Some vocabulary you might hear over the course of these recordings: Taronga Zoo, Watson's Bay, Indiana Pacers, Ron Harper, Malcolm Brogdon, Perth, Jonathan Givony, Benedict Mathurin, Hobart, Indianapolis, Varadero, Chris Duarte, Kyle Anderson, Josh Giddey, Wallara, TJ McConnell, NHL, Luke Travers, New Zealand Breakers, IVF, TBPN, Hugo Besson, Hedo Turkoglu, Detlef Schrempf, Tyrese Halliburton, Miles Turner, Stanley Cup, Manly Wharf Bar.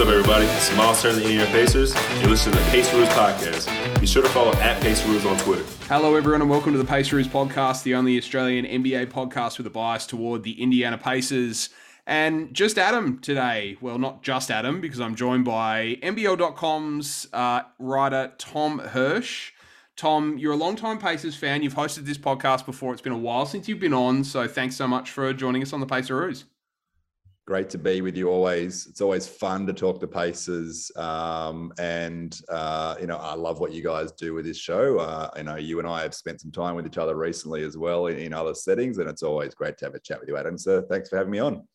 What's up, everybody? This is Miles Turner, the Indiana Pacers. You're listening to the Paceroos Podcast. Be sure to follow @Paceroos on Twitter. Hello, everyone, and welcome to the Paceroos Podcast, the only Australian NBA podcast with a bias toward the Indiana Pacers. And just Adam today. Well, not just Adam, because I'm joined by NBL.com's writer Tom Hersz. Tom, you're a long-time Pacers fan. You've hosted this podcast before. It's been a while since you've been on, so thanks so much for joining us on the Paceroos. Great to be with you always. It's always fun to talk to Pacers. You know, I love what you guys do with this show. You know, you and I have spent some time with each other recently as well in other settings, and it's always great to have a chat with you, Adam. So thanks for having me on.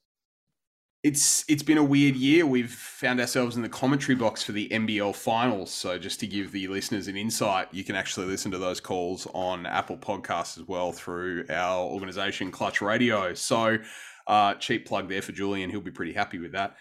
It's been a weird year. We've found ourselves in the commentary box for the NBL finals. So just to give the listeners an insight, you can actually listen to those calls on Apple Podcasts as well through our organization, Clutch Radio. So cheap plug there for Julian. He'll be pretty happy with that.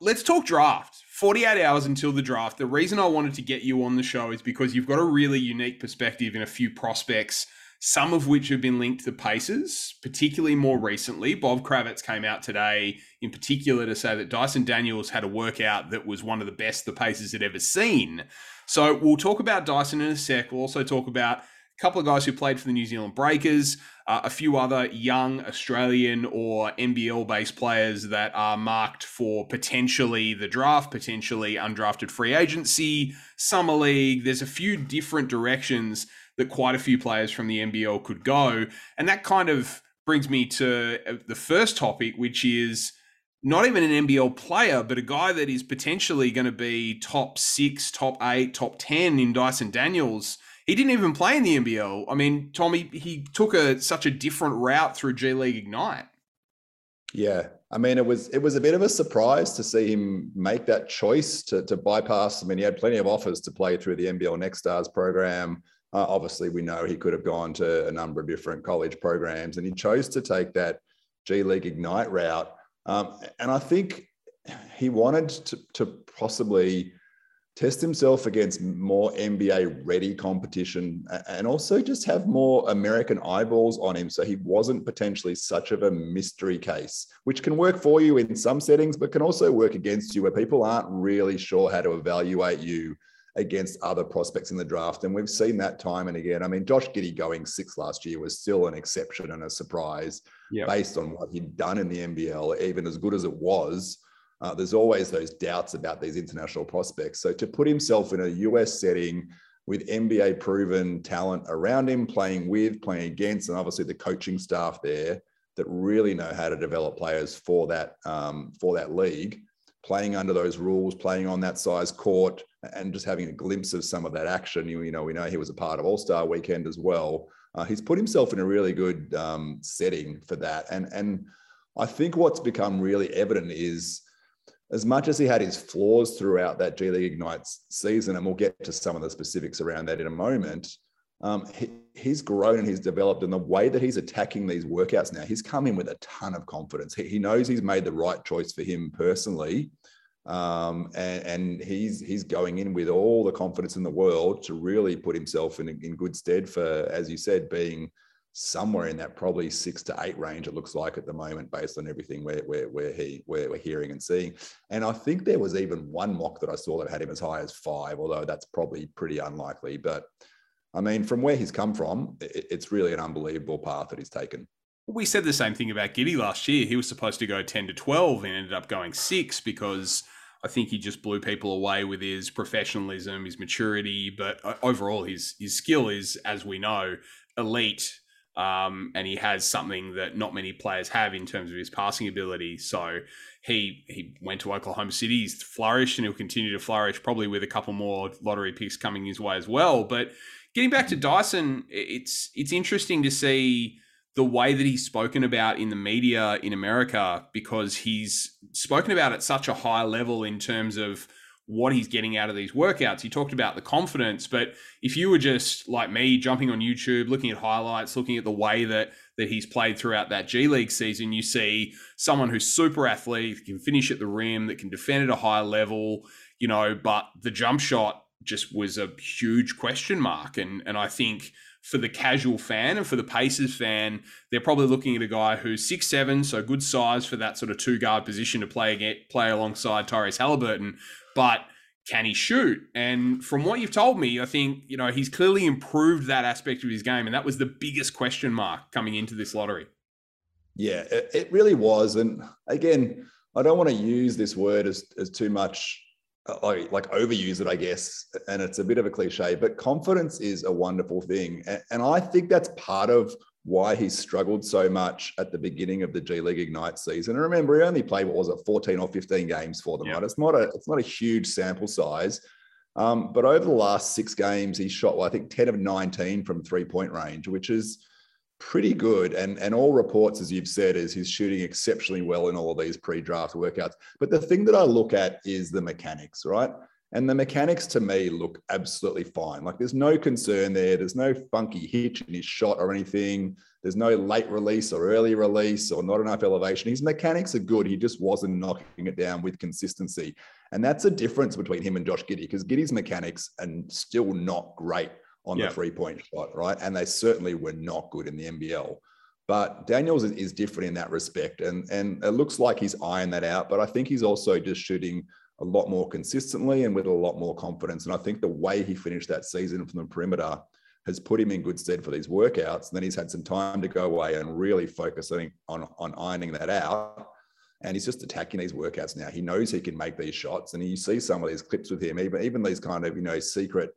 Let's talk draft. 48 hours until the draft. The reason I wanted to get you on the show is because you've got a really unique perspective in a few prospects, some of which have been linked to the Pacers, particularly more recently. Bob Kravitz came out today in particular to say that Dyson Daniels had a workout that was one of the best the Pacers had ever seen. So we'll talk about Dyson in a sec. We'll also talk about a couple of guys who played for the New Zealand Breakers, a few other young Australian or NBL-based players that are marked for potentially the draft, potentially undrafted free agency, summer league. There's a few different directions that quite a few players from the NBL could go. And that kind of brings me to the first topic, which is not even an NBL player, but a guy that is potentially going to be top 6, top 8, top 10 in Dyson Daniels. He didn't even play in the NBL. I mean, Tommy, he took such a different route through G League Ignite. Yeah. I mean, it was a bit of a surprise to see him make that choice to bypass. I mean, he had plenty of offers to play through the NBL Next Stars program. Obviously, we know he could have gone to a number of different college programs, and he chose to take that G League Ignite route. And I think he wanted to possibly test himself against more NBA-ready competition and also just have more American eyeballs on him, so he wasn't potentially such of a mystery case, which can work for you in some settings, but can also work against you where people aren't really sure how to evaluate you against other prospects in the draft. And we've seen that time and again. I mean, Josh Giddey going 6th last year was still an exception and a surprise based on what he'd done in the NBL, even as good as it was. There's always those doubts about these international prospects. So to put himself in a US setting with NBA proven talent around him, playing with, playing against, and obviously the coaching staff there that really know how to develop players for that league, playing under those rules, playing on that size court, and just having a glimpse of some of that action. You know, we know he was a part of All-Star Weekend as well. He's put himself in a really good setting for that. And I think what's become really evident is, as much as he had his flaws throughout that G League Ignite season, and we'll get to some of the specifics around that in a moment, he's grown and he's developed, and the way that he's attacking these workouts now, he's come in with a ton of confidence. He knows he's made the right choice for him personally, and he's going in with all the confidence in the world to really put himself in good stead for, as you said, being somewhere in that probably 6 to 8 range, it looks like at the moment, based on everything we're hearing and seeing. And I think there was even one mock that I saw that had him as high as 5, although that's probably pretty unlikely. But I mean, from where he's come from, it's really an unbelievable path that he's taken. We said the same thing about Giddey last year. He was supposed to go 10 to 12 and ended up going 6 because I think he just blew people away with his professionalism, his maturity, but overall his skill is, as we know, elite. And he has something that not many players have in terms of his passing ability. So he went to Oklahoma City, he's flourished, and he'll continue to flourish, probably with a couple more lottery picks coming his way as well. But getting back to Dyson, it's interesting to see the way that he's spoken about in the media in America, because he's spoken about at such a high level in terms of what he's getting out of these workouts. He talked about the confidence, but if you were just like me, jumping on YouTube, looking at highlights, looking at the way that he's played throughout that G League season, you see someone who's super athletic, can finish at the rim, that can defend at a high level, you know, but the jump shot just was a huge question mark. And I think for the casual fan and for the Pacers fan, they're probably looking at a guy who's 6'7", so good size for that sort of two-guard position to play alongside Tyrese Halliburton, but can he shoot? And from what you've told me, I think, you know, he's clearly improved that aspect of his game, and that was the biggest question mark coming into this lottery. Yeah, it really was. And again, I don't want to use this word as too much, like overuse it, I guess. And it's a bit of a cliche, but confidence is a wonderful thing. And I think that's part of why he struggled so much at the beginning of the G League Ignite season. And remember, he only played, 14 or 15 games for them, right? It's not a huge sample size. But over the last six games, he shot, I think, 10 of 19 from three-point range, which is pretty good. And all reports, as you've said, is he's shooting exceptionally well in all of these pre-draft workouts. But the thing that I look at is the mechanics, right? And the mechanics to me look absolutely fine. Like, there's no concern there. There's no funky hitch in his shot or anything. There's no late release or early release or not enough elevation. His mechanics are good. He just wasn't knocking it down with consistency. And that's a difference between him and Josh Giddey, because Giddey's mechanics are still not great on the three-point shot, right? And they certainly were not good in the NBL. But Daniels is different in that respect. And it looks like he's ironed that out, but I think he's also just shooting a lot more consistently and with a lot more confidence. And I think the way he finished that season from the perimeter has put him in good stead for these workouts. And then he's had some time to go away and really focus on ironing that out. And he's just attacking these workouts now. He knows he can make these shots. And you see some of these clips with him, even these kind of, secret,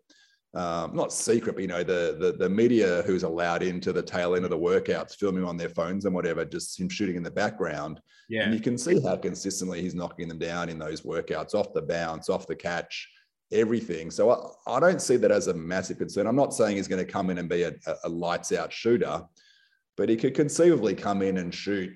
not secret, but the media who's allowed into the tail end of the workouts, filming on their phones and whatever, just him shooting in the background. Yeah. And you can see how consistently he's knocking them down in those workouts, off the bounce, off the catch, everything. So I don't see that as a massive concern. I'm not saying he's going to come in and be a lights out shooter, but he could conceivably come in and shoot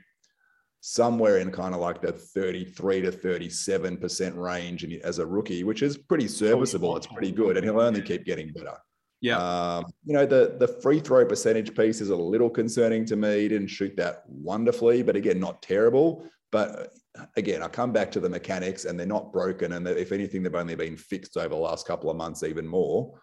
somewhere in kind of like the 33 to 37% range as a rookie, which is pretty serviceable. It's pretty good, and he'll only keep getting better. Yeah. The free throw percentage piece is a little concerning to me. He didn't shoot that wonderfully, but again, not terrible. But again, I come back to the mechanics, and they're not broken. And if anything, they've only been fixed over the last couple of months, even more.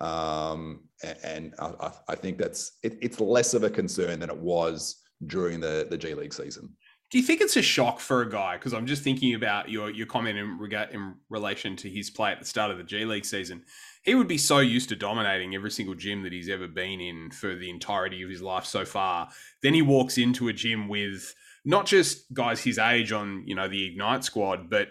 And I think it's less of a concern than it was during the G League season. Do you think it's a shock for a guy? Because I'm just thinking about your comment in relation to his play at the start of the G League season. He would be so used to dominating every single gym that he's ever been in for the entirety of his life so far. Then he walks into a gym with not just guys his age on, the Ignite squad, but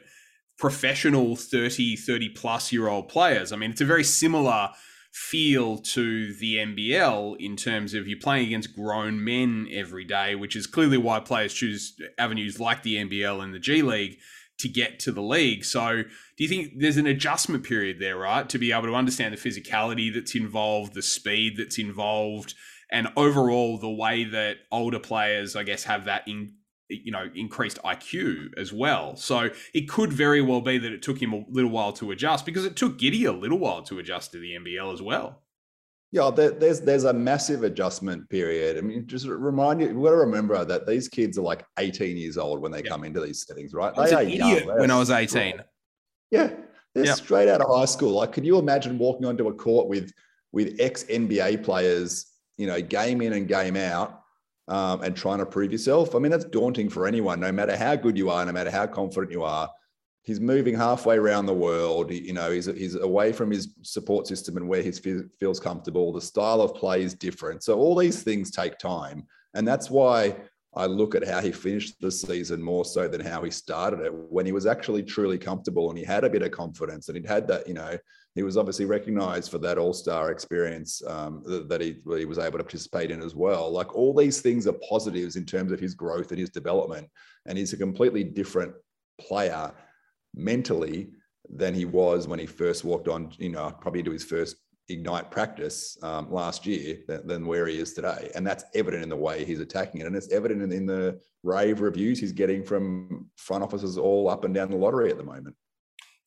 professional 30 plus year old players. I mean, it's a very similar feel to the NBL in terms of you're playing against grown men every day, which is clearly why players choose avenues like the NBL and the G League to get to the league. So do you think there's an adjustment period there, right? To be able to understand the physicality that's involved, the speed that's involved, and overall the way that older players, I guess, have that increased IQ as well. So it could very well be that it took him a little while to adjust, because it took Giddey a little while to adjust to the NBL as well. Yeah, there's a massive adjustment period. I mean, just remind you, we've got to remember that these kids are like 18 years old when they come into these settings, right? I was an idiot when I was 18. Yeah, they're straight out of high school. Like, could you imagine walking onto a court with ex-NBA players, game in and game out, and trying to prove yourself? I mean, that's daunting for anyone, no matter how good you are, no matter how confident you are. He's moving halfway around the world. He's away from his support system and where he feels comfortable. The style of play is different. So all these things take time. And that's why I look at how he finished the season more so than how he started it, when he was actually truly comfortable and he had a bit of confidence and he'd had that, he was obviously recognized for that all-star experience that he was able to participate in as well. Like, all these things are positives in terms of his growth and his development. And he's a completely different player mentally than he was when he first walked on, probably to his first Ignite practice last year than where he is today. And that's evident in the way he's attacking it. And it's evident in the rave reviews he's getting from front offices all up and down the lottery at the moment.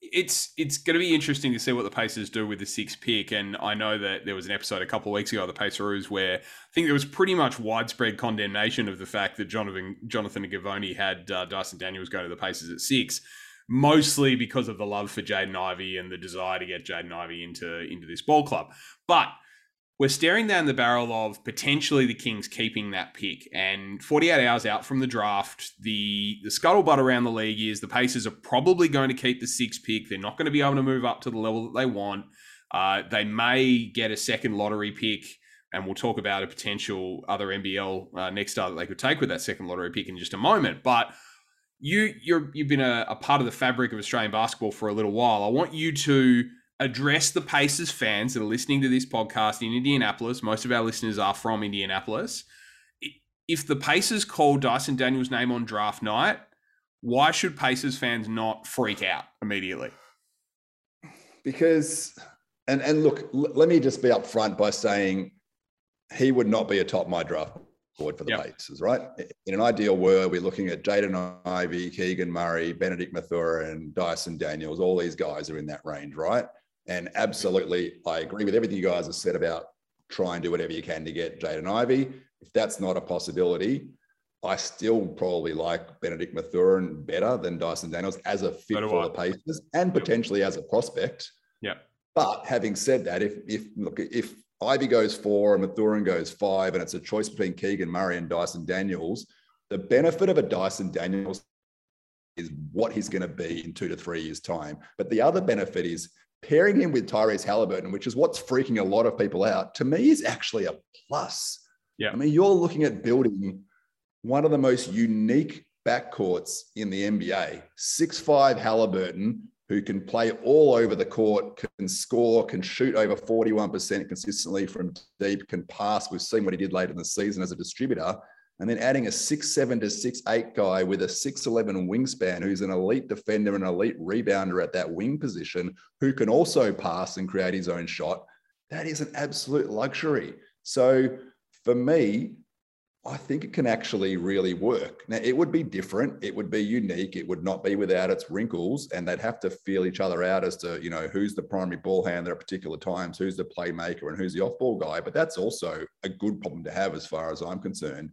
It's going to be interesting to see what the Pacers do with the sixth pick. And I know that there was an episode a couple of weeks ago of the Paceroos where I think there was pretty much widespread condemnation of the fact that Jonathan Givony had Dyson Daniels go to the Pacers at 6, mostly because of the love for Jaden Ivey and the desire to get Jaden Ivey into this ball club. But we're staring down the barrel of potentially the Kings keeping that pick. And 48 hours out from the draft, the scuttlebutt around the league is the Pacers are probably going to keep the sixth pick. They're not going to be able to move up to the level that they want. They may get a second lottery pick, and we'll talk about a potential other NBL next star that they could take with that second lottery pick in just a moment. But you've been a part of the fabric of Australian basketball for a little while. I want you to address the Pacers fans that are listening to this podcast in Indianapolis. Most of our listeners are from Indianapolis. If the Pacers call Dyson Daniels' name on draft night, why should Pacers fans not freak out immediately? Because, and look, let me just be upfront by saying he would not be atop my draft board for the Pacers, right? In an ideal world, we're looking at Jaden Ivey, Keegan Murray, Benedict Mathurin, Dyson Daniels. All these guys are in that range, right? And absolutely, I agree with everything you guys have said about try and do whatever you can to get Jaden Ivey. If that's not a possibility, I still probably like Benedict Mathurin better than Dyson Daniels as a fit for the Pacers and potentially as a prospect. Yeah. But having said that, if Ivy goes 4 and Mathurin goes 5, and it's a choice between Keegan Murray and Dyson Daniels, the benefit of a Dyson Daniels is what he's going to be in 2 to 3 years' time. But the other benefit is pairing him with Tyrese Halliburton, which is what's freaking a lot of people out, to me is actually a plus. Yeah. I mean, you're looking at building one of the most unique backcourts in the NBA. 6'5 Halliburton, who can play all over the court, can score, can shoot over 41% consistently from deep, can pass. We've seen what he did late in the season as a distributor. And then adding a 6'7 to 6'8 guy with a 6'11 wingspan, who's an elite defender and elite rebounder at that wing position, who can also pass and create his own shot. That is an absolute luxury. So for me, I think it can actually really work. Now, it would be different. It would be unique. It would not be without its wrinkles, and they'd have to feel each other out as to, you know, who's the primary ball handler at particular times, who's the playmaker, and who's the off-ball guy. But that's also a good problem to have as far as I'm concerned.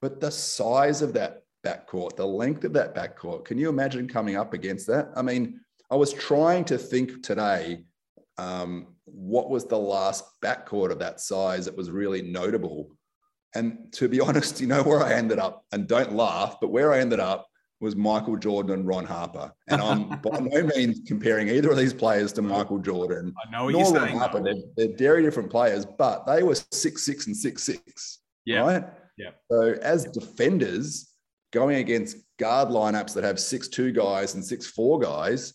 But the size of that backcourt, the length of that backcourt, can you imagine coming up against that? I mean, I was trying to think today, what was the last backcourt of that size that was really notable? And to be honest, you know where I ended up, and don't laugh, but where I ended up was Michael Jordan and Ron Harper. And I'm by no means comparing either of these players to Michael Jordan. I know what you're saying. Ron Harper. They're very different players, but they were 6'6 and 6'6. Yeah. Right? Yeah. So as defenders going against guard lineups that have 6'2 guys and 6'4 guys,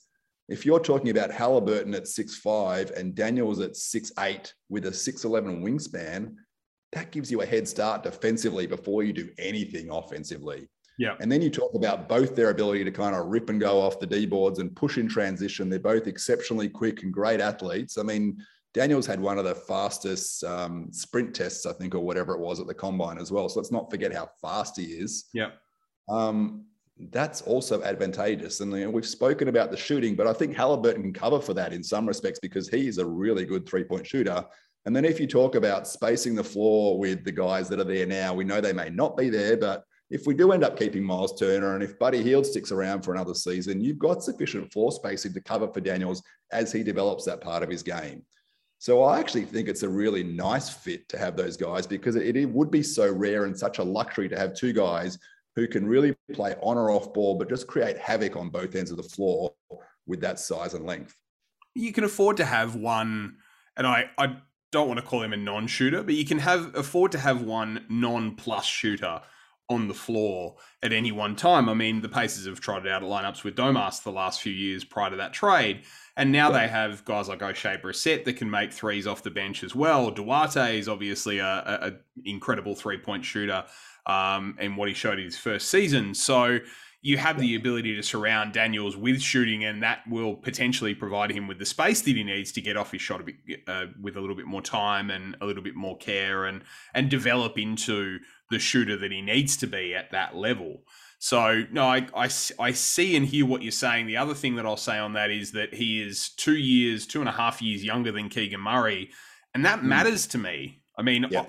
if you're talking about Halliburton at 6'5 and Daniels at 6'8 with a 6'11 wingspan, that gives you a head start defensively before you do anything offensively. Yeah. And then you talk about both their ability to kind of rip and go off the D boards and push in transition. They're both exceptionally quick and great athletes. I mean, Daniels had one of the fastest sprint tests, I think, or whatever it was at the combine as well. So let's not forget how fast he is. Yeah. That's also advantageous. And you know, we've spoken about the shooting, but I think Halliburton can cover for that in some respects because he is a really good three-point shooter. And then if you talk about spacing the floor with the guys that are there now, we know they may not be there, but if we do end up keeping Miles Turner and if Buddy Heald sticks around for another season, you've got sufficient floor spacing to cover for Daniels as he develops that part of his game. So I actually think it's a really nice fit to have those guys because it would be so rare and such a luxury to have two guys who can really play on or off ball, but just create havoc on both ends of the floor with that size and length. You can afford to have one, and I don't want to call him a non-shooter, but you can afford to have one non-plus shooter on the floor at any one time. I mean, the Pacers have trotted out lineups with Domas the last few years prior to that trade, and now they have guys like O'Shea Brissett that can make threes off the bench as well. Duarte is obviously an incredible three-point shooter and what he showed in his first season. So you have the ability to surround Daniels with shooting, and that will potentially provide him with the space that he needs to get off his shot a bit, with a little bit more time and a little bit more care and develop into the shooter that he needs to be at that level. So, no, I see and hear what you're saying. The other thing that I'll say on that is that he is 2.5 years younger than Keegan Murray, and that matters to me. I mean, yeah.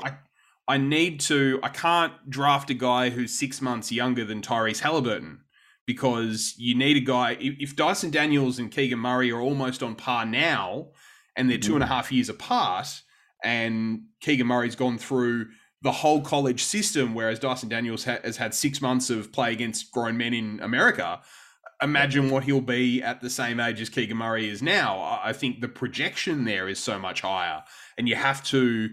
I can't draft a guy who's 6 months younger than Tyrese Halliburton because you need a guy. If Dyson Daniels and Keegan Murray are almost on par now and they're 2.5 years apart, and Keegan Murray's gone through the whole college system, whereas Dyson Daniels has had 6 months of play against grown men in America. Imagine what he'll be at the same age as Keegan Murray is now. I think the projection there is so much higher. And you have to,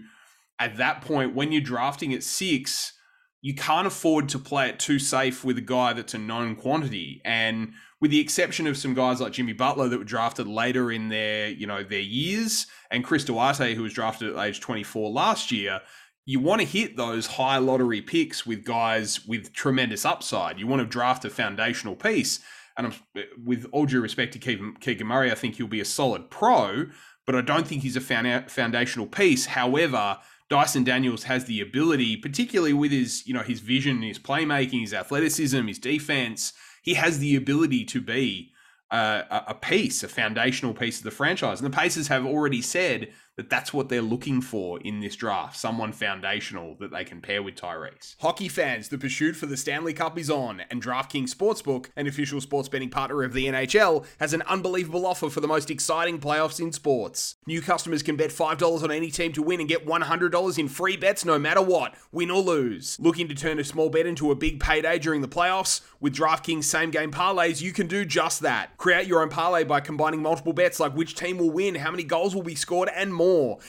at that point, when you're drafting at 6, you can't afford to play it too safe with a guy that's a known quantity. And with the exception of some guys like Jimmy Butler that were drafted later in their years, and Chris Duarte, who was drafted at age 24 last year, you want to hit those high lottery picks with guys with tremendous upside. You want to draft a foundational piece. And with all due respect to Keegan Murray, I think he'll be a solid pro, but I don't think he's a foundational piece. However, Dyson Daniels has the ability, particularly with his vision, his playmaking, his athleticism, his defense, he has the ability to be a foundational piece of the franchise. And the Pacers have already said that that's what they're looking for in this draft, someone foundational that they can pair with Tyrese. Hockey fans, the pursuit for the Stanley Cup is on, and DraftKings Sportsbook, an official sports betting partner of the NHL, has an unbelievable offer for the most exciting playoffs in sports. New customers can bet $5 on any team to win and get $100 in free bets no matter what, win or lose. Looking to turn a small bet into a big payday during the playoffs? With DraftKings same-game parlays, you can do just that. Create your own parlay by combining multiple bets like which team will win, how many goals will be scored, and more.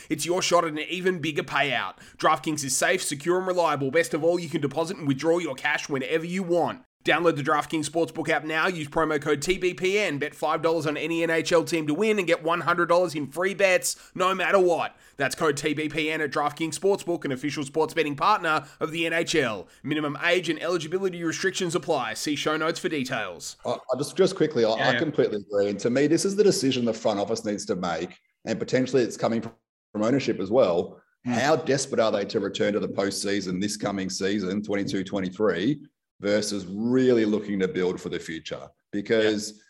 It's your shot at an even bigger payout. DraftKings is safe, secure, and reliable. Best of all, you can deposit and withdraw your cash whenever you want. Download the DraftKings Sportsbook app now. Use promo code TBPN. Bet $5 on any NHL team to win and get $100 in free bets no matter what. That's code TBPN at DraftKings Sportsbook, an official sports betting partner of the NHL. Minimum age and eligibility restrictions apply. See show notes for details. I completely agree. And to me, this is the decision the front office needs to make. And potentially it's coming from ownership as well. How desperate are they to return to the postseason this coming season, 22-23, versus really looking to build for the future? Because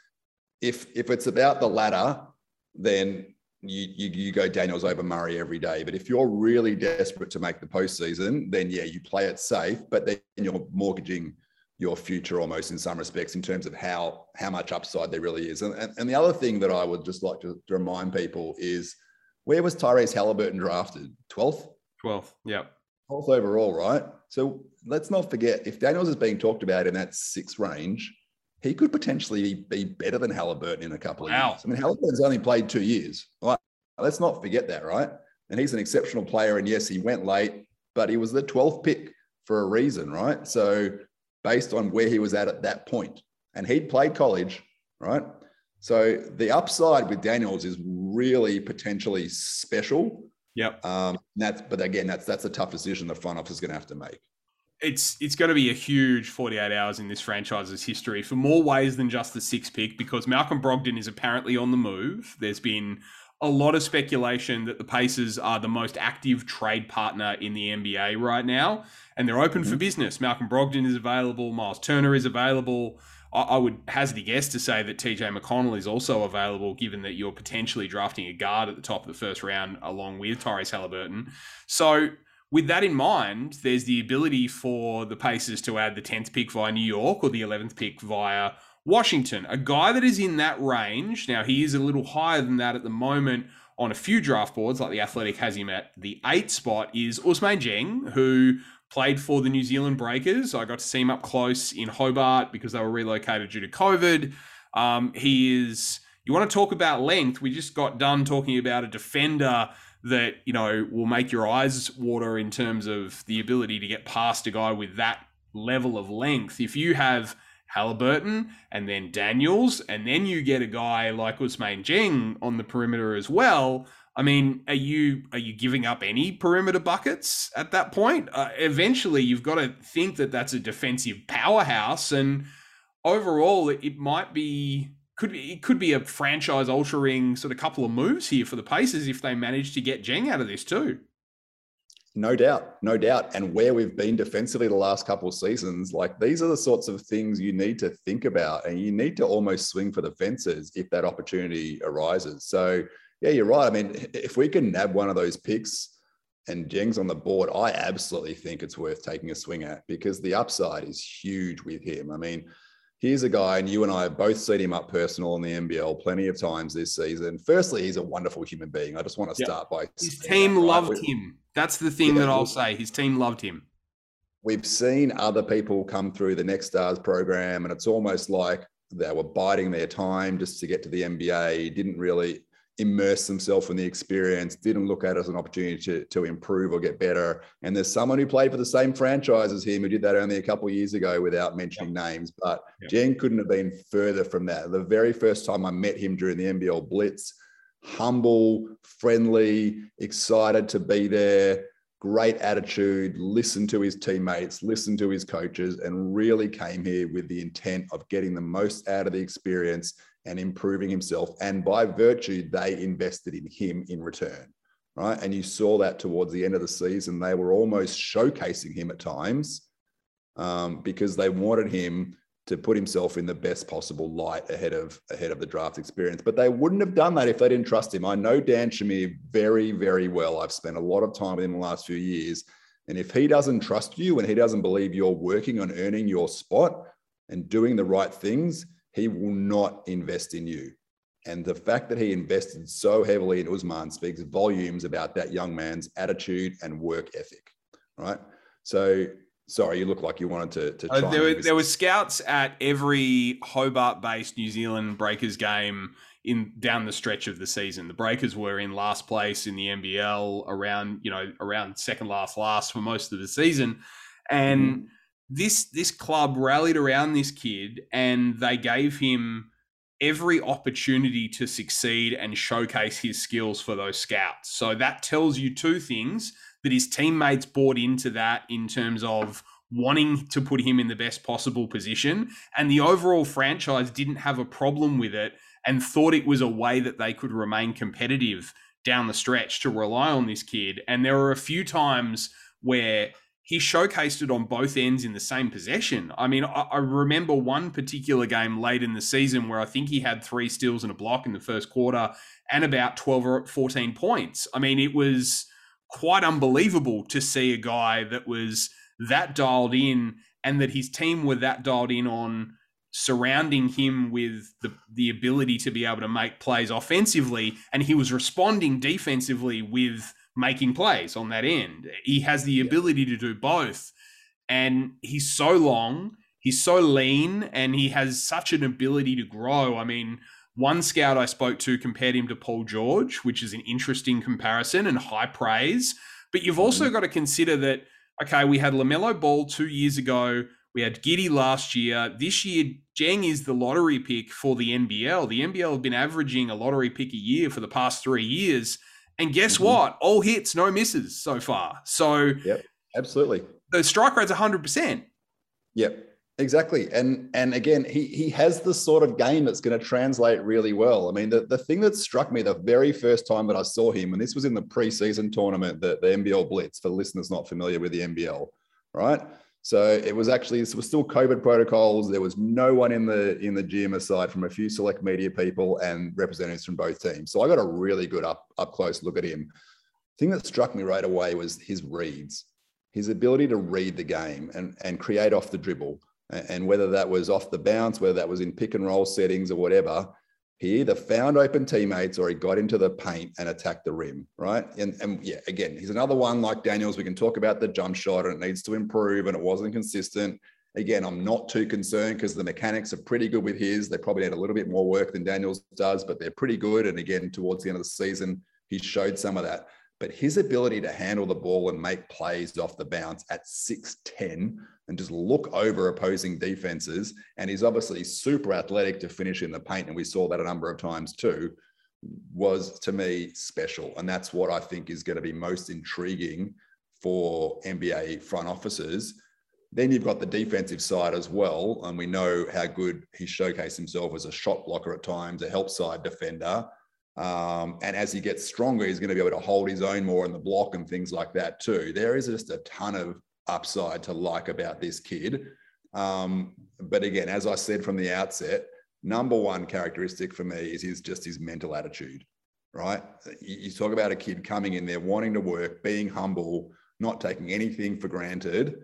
if it's about the latter, then you go Daniels over Murray every day. But if you're really desperate to make the postseason, then you play it safe, but then you're mortgaging your future almost in some respects in terms of how much upside there really is. And the other thing that I would just like to remind people is, where was Tyrese Halliburton drafted? 12th? 12th, yeah. 12th overall, right? So let's not forget, if Daniels is being talked about in that 6 range, he could potentially be better than Halliburton in a couple of years. I mean, Halliburton's only played 2 years. Right? Let's not forget that, right? And he's an exceptional player, and yes, he went late, but he was the 12th pick for a reason, right? So based on where he was at that point. And he'd played college, right? So the upside with Daniels is really potentially special. Yep. That's a tough decision the front office is going to have to make. It's going to be a huge 48 hours in this franchise's history for more ways than just the 6th pick, because Malcolm Brogdon is apparently on the move. There's been a lot of speculation that the Pacers are the most active trade partner in the NBA right now, and they're open for business. Malcolm Brogdon is available. Miles Turner is available. I would hazard a guess to say that TJ McConnell is also available, given that you're potentially drafting a guard at the top of the first round along with Tyrese Halliburton. So with that in mind, there's the ability for the Pacers to add the 10th pick via New York or the 11th pick via Washington, a guy that is in that range. Now, he is a little higher than that at the moment on a few draft boards, like The Athletic has him at the 8th spot, is Ousmane Dieng, who played for the New Zealand Breakers. I got to see him up close in Hobart because they were relocated due to COVID. You want to talk about length. We just got done talking about a defender that, will make your eyes water in terms of the ability to get past a guy with that level of length. If you have Halliburton and then Daniels, and then you get a guy like Ousmane Dieng on the perimeter as well. I mean, are you giving up any perimeter buckets at that point? Eventually, you've got to think that that's a defensive powerhouse, and overall, it could be a franchise-altering sort of couple of moves here for the Pacers if they manage to get Dieng out of this too. No doubt. And where we've been defensively the last couple of seasons, these are the sorts of things you need to think about, and you need to almost swing for the fences if that opportunity arises. So, yeah, you're right. I mean, if we can nab one of those picks and Dieng's on the board, I absolutely think it's worth taking a swing at, because the upside is huge with him. I mean, here's a guy, and you and I have both seen him up personal in the NBL plenty of times this season. Firstly, he's a wonderful human being. I just want to start by his team loved him. That's the thing that I'll say. His team loved him. We've seen other people come through the Next Stars program, and it's almost like they were biding their time just to get to the NBA, didn't really immerse themselves in the experience, didn't look at it as an opportunity to improve or get better. And there's someone who played for the same franchise as him who did that only a couple of years ago without mentioning names, but Dieng couldn't have been further from that. The very first time I met him during the NBL Blitz, humble, friendly, excited to be there, great attitude, listened to his teammates, listened to his coaches, and really came here with the intent of getting the most out of the experience and improving himself. And by virtue, they invested in him in return, right? And you saw that towards the end of the season. They were almost showcasing him at times because they wanted him to put himself in the best possible light ahead of the draft experience. But they wouldn't have done that if they didn't trust him. I know Dan Shamir very, very well. I've spent a lot of time with him in the last few years. And if he doesn't trust you and he doesn't believe you're working on earning your spot and doing the right things, he will not invest in you. And the fact that he invested so heavily in Ousmane speaks volumes about that young man's attitude and work ethic, right? So, sorry, you look like you wanted to try. There were scouts at every Hobart-based New Zealand Breakers game down the stretch of the season. The Breakers were in last place in the NBL around second last for most of the season. And this club rallied around this kid, and they gave him every opportunity to succeed and showcase his skills for those scouts. So that tells you two things: that his teammates bought into that in terms of wanting to put him in the best possible position, and the overall franchise didn't have a problem with it and thought it was a way that they could remain competitive down the stretch to rely on this kid. And there were a few times where he showcased it on both ends in the same possession. I mean, I remember one particular game late in the season where I think he had 3 steals and a block in the first quarter and about 12 or 14 points. I mean, it was quite unbelievable to see a guy that was that dialed in, and that his team were that dialed in on surrounding him with the ability to be able to make plays offensively, and he was responding defensively with making plays on that end. He has the ability to do both, and he's so long, he's so lean, and he has such an ability to grow. I mean, one scout I spoke to compared him to Paul George, which is an interesting comparison and high praise. But you've also got to consider that, okay, we had LaMelo Ball 2 years ago. We had Giddey last year. This year, Dieng is the lottery pick for the NBL. The NBL have been averaging a lottery pick a year for the past 3 years. And guess what? All hits, no misses so far. So absolutely. The strike rate's 100%. Yep. Exactly. And again, he has the sort of game that's going to translate really well. I mean, the thing that struck me the very first time that I saw him, and this was in the preseason tournament, the NBL Blitz, for listeners not familiar with the NBL, right? So it was still COVID protocols. There was no one in the gym aside from a few select media people and representatives from both teams. So I got a really good up close look at him. The thing that struck me right away was his reads, his ability to read the game and create off the dribble. And whether that was off the bounce, whether that was in pick and roll settings or whatever, he either found open teammates or he got into the paint and attacked the rim, right? And yeah, again, he's another one like Daniels. We can talk about the jump shot, and it needs to improve, and it wasn't consistent. Again, I'm not too concerned because the mechanics are pretty good with his. They probably had a little bit more work than Daniels does, but they're pretty good. And again, towards the end of the season, he showed some of that. But his ability to handle the ball and make plays off the bounce at 6'10", and just look over opposing defenses. And he's obviously super athletic to finish in the paint. And we saw that a number of times too, was to me special. And that's what I think is going to be most intriguing for NBA front offices. Then you've got the defensive side as well. And we know how good he showcased himself as a shot blocker at times, a help side defender. And as he gets stronger, he's going to be able to hold his own more in the block and things like that too. There is just a ton of upside to like about this kid. But again, as I said from the outset, number one characteristic for me is just his mental attitude, right? You talk about a kid coming in there, wanting to work, being humble, not taking anything for granted,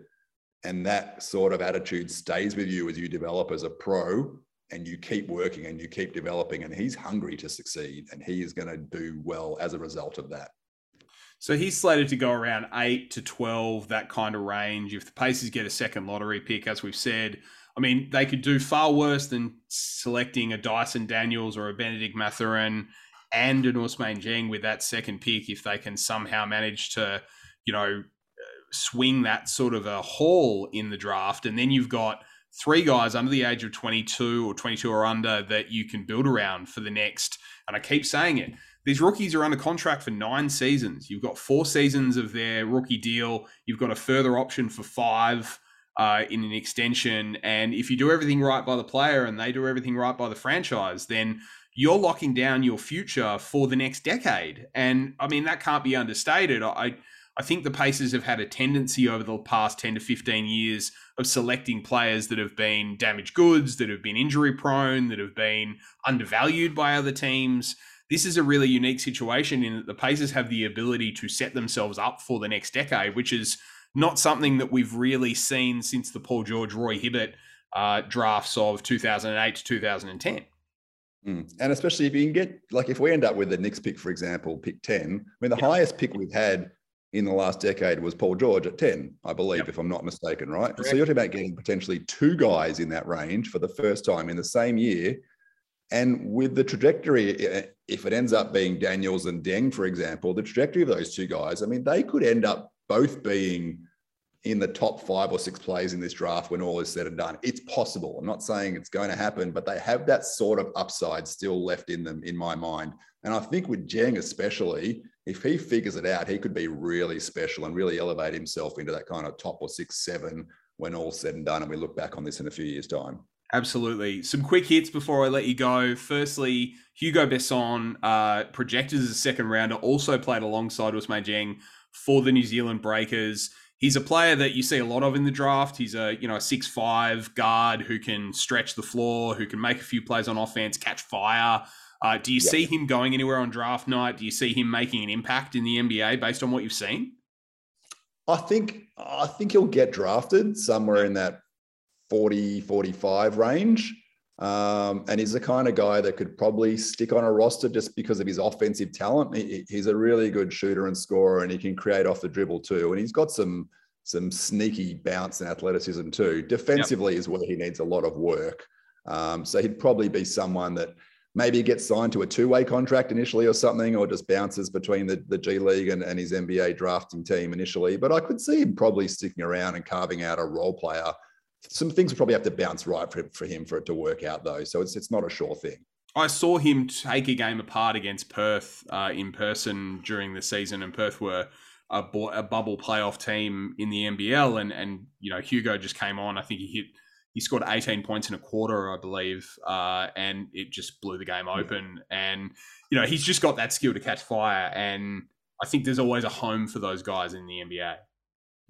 And that sort of attitude stays with you as you develop as a pro, and you keep working and you keep developing, and he's hungry to succeed, and he is going to do well as a result of that. So he's slated to go around 8 to 12, that kind of range. If the Pacers get a second lottery pick, as we've said, I mean, they could do far worse than selecting a Dyson Daniels or a Benedict Mathurin and an Ousmane Dieng with that second pick if they can somehow manage to, you know, swing that sort of a haul in the draft. And then you've got three guys under the age of 22 or 22 or under that you can build around for the next, and I keep saying it, these rookies are under contract for 9 seasons. You've got 4 seasons of their rookie deal. You've got a further option for 5 in an extension. And if you do everything right by the player and they do everything right by the franchise, then you're locking down your future for the next decade. And I mean, that can't be understated. I think the Pacers have had a tendency over the past 10 to 15 years of selecting players that have been damaged goods, that have been injury prone, that have been undervalued by other teams. This is a really unique situation in that the Pacers have the ability to set themselves up for the next decade, which is not something that we've really seen since the Paul George, Roy Hibbert drafts of 2008 to 2010. And especially if you can get, like, if we end up with the Knicks pick, for example, pick 10, I mean, the highest pick we've had in the last decade was Paul George at 10, I believe, if I'm not mistaken, right? Correct. So you're talking about getting potentially 2 guys in that range for the first time in the same year. And with the trajectory, if it ends up being Daniels and Dieng, for example, the trajectory of those 2 guys, I mean, they could end up both being in the top 5 or 6 plays in this draft when all is said and done. It's possible. I'm not saying it's going to happen, but they have that sort of upside still left in them, in my mind. And I think with Dieng especially, if he figures it out, he could be really special and really elevate himself into that kind of top 6, 7 when all said and done, and we look back on this in a few years' time. Absolutely. Some quick hits before I let you go. Firstly, Hugo Besson, projected as a second rounder, also played alongside Ousmane Dieng for the New Zealand Breakers. He's a player that you see a lot of in the draft. He's a, you know, a 6'5" guard who can stretch the floor, who can make a few plays on offense, catch fire. Do you see him going anywhere on draft night? Do you see him making an impact in the NBA based on what you've seen? I think he'll get drafted somewhere in that 40, 45 range. And he's the kind of guy that could probably stick on a roster just because of his offensive talent. He's a really good shooter and scorer, and he can create off the dribble too. And he's got some sneaky bounce and athleticism too. Defensively is where he needs a lot of work. So he'd probably be someone that maybe gets signed to a 2-way contract initially or something, or just bounces between the G League and his NBA drafting team initially. But I could see him probably sticking around and carving out a role player. Some things would probably have to bounce right for him for it to work out, though. So it's not a sure thing. I saw him take a game apart against Perth in person during the season, and Perth were a bubble playoff team in the NBL. And you know, Hugo just came on. I think he scored 18 points in a quarter, I believe, and it just blew the game open. And, you know, he's just got that skill to catch fire. And I think there's always a home for those guys in the NBA.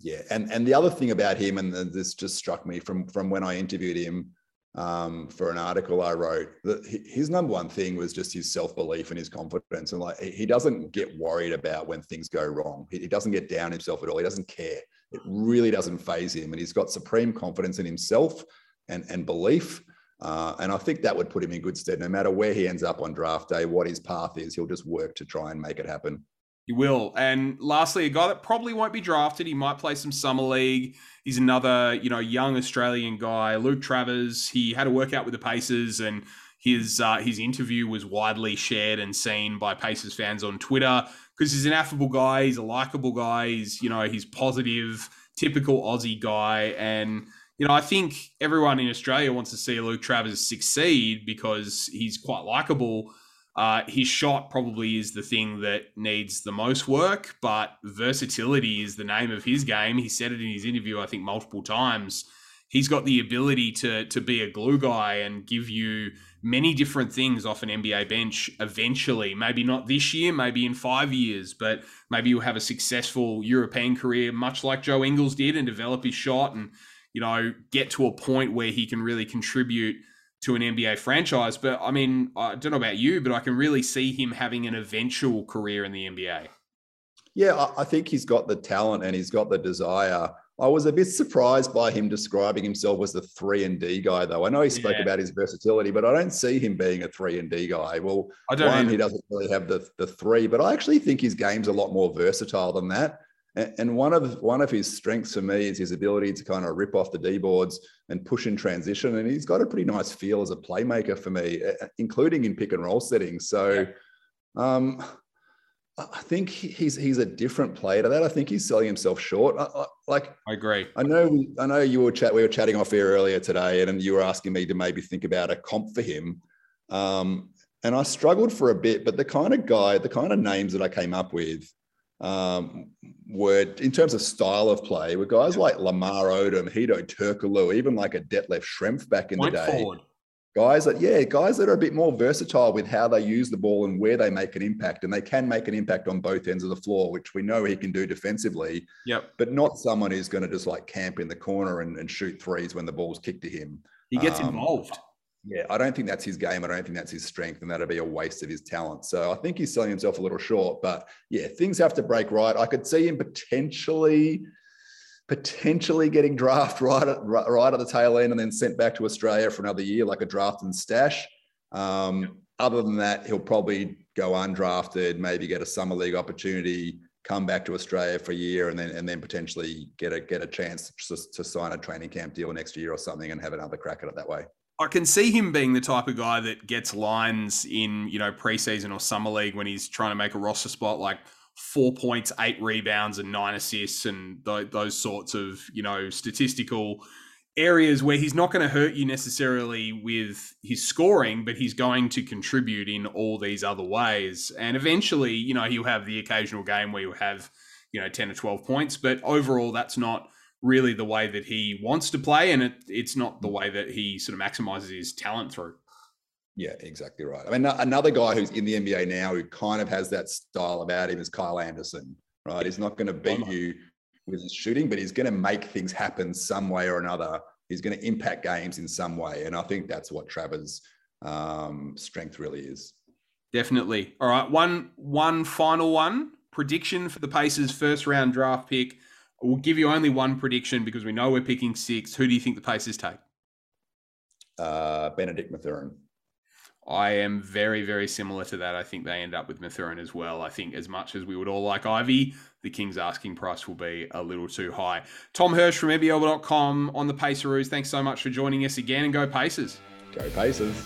Yeah. And the other thing about him, and this just struck me from when I interviewed him for an article I wrote, that his number one thing was just his self-belief and his confidence. And like, he doesn't get worried about when things go wrong. He doesn't get down himself at all. He doesn't care. It really doesn't faze him. And he's got supreme confidence in himself and belief. And I think that would put him in good stead. No matter where he ends up on draft day, what his path is, he'll just work to try and make it happen. He will. And lastly, a guy that probably won't be drafted. He might play some summer league. He's another, you know, young Australian guy, Luke Travers. He had a workout with the Pacers, and his interview was widely shared and seen by Pacers fans on Twitter, because he's an affable guy, he's a likable guy, he's, you know, he's positive, typical Aussie guy. And, you know, I think everyone in Australia wants to see Luke Travers succeed because he's quite likable. His shot probably is the thing that needs the most work, but versatility is the name of his game. He said it in his interview, I think, multiple times. He's got the ability to be a glue guy and give you many different things off an NBA bench eventually. Maybe not this year, maybe in 5 years, but maybe you'll have a successful European career, much like Joe Ingles did, and develop his shot and, you know, get to a point where he can really contribute to an NBA franchise. But I mean, I don't know about you, but I can really see him having an eventual career in the NBA. Yeah, I think he's got the talent and he's got the desire. I was a bit surprised by him describing himself as the 3-and-D guy, though. I know he spoke about his versatility, but I don't see him being a 3-and-D guy. Well, he doesn't really have the three, but I actually think his game's a lot more versatile than that. And one of his strengths for me is his ability to kind of rip off the D boards and push in transition. And he's got a pretty nice feel as a playmaker for me, including in pick and roll settings. So I think he's a different player to that. I think he's selling himself short. I agree. I know we were chatting off air earlier today, and you were asking me to maybe think about a comp for him. And I struggled for a bit, but the kind of names that I came up with, were in terms of style of play, were guys like Lamar Odom, Hedo Turkoglu, even like a Detlef Schrempf back in the day. Forward. Guys that are a bit more versatile with how they use the ball and where they make an impact. And they can make an impact on both ends of the floor, which we know he can do defensively, but not someone who's going to just like camp in the corner and shoot threes when the ball's kicked to him. He gets involved. Yeah, I don't think that's his game. I don't think that's his strength, and that'd be a waste of his talent. So I think he's selling himself a little short, but yeah, things have to break right. I could see him potentially getting drafted right at the tail end and then sent back to Australia for another year, like a draft and stash. Other than that, he'll probably go undrafted, maybe get a summer league opportunity, come back to Australia for a year, and then potentially get a chance to sign a training camp deal next year or something and have another crack at it that way. I can see him being the type of guy that gets lines in, preseason or summer league when he's trying to make a roster spot, like 4 points, 8 rebounds and 9 assists and those sorts of, statistical areas where he's not going to hurt you necessarily with his scoring, but he's going to contribute in all these other ways. And eventually, he'll have the occasional game where you'll have, 10 or 12 points, but overall that's not really the way that he wants to play, and it's not the way that he sort of maximizes his talent through. Yeah, exactly right. I mean, another guy who's in the NBA now who kind of has that style about him is Kyle Anderson, right? He's not going to beat you with his shooting, but he's going to make things happen some way or another. He's going to impact games in some way, and I think that's what Travers' strength really is. Definitely. All right, one final one. Prediction for the Pacers' first-round draft pick. We'll give you only one prediction because we know we're picking 6. Who do you think the Pacers take? Benedict Mathurin. I am very, very similar to that. I think they end up with Mathurin as well. I think as much as we would all like Ivy, the Kings' asking price will be a little too high. Tom Hersz from NBL.com on the Paceroos. Thanks so much for joining us again, and go Pacers. Go Pacers.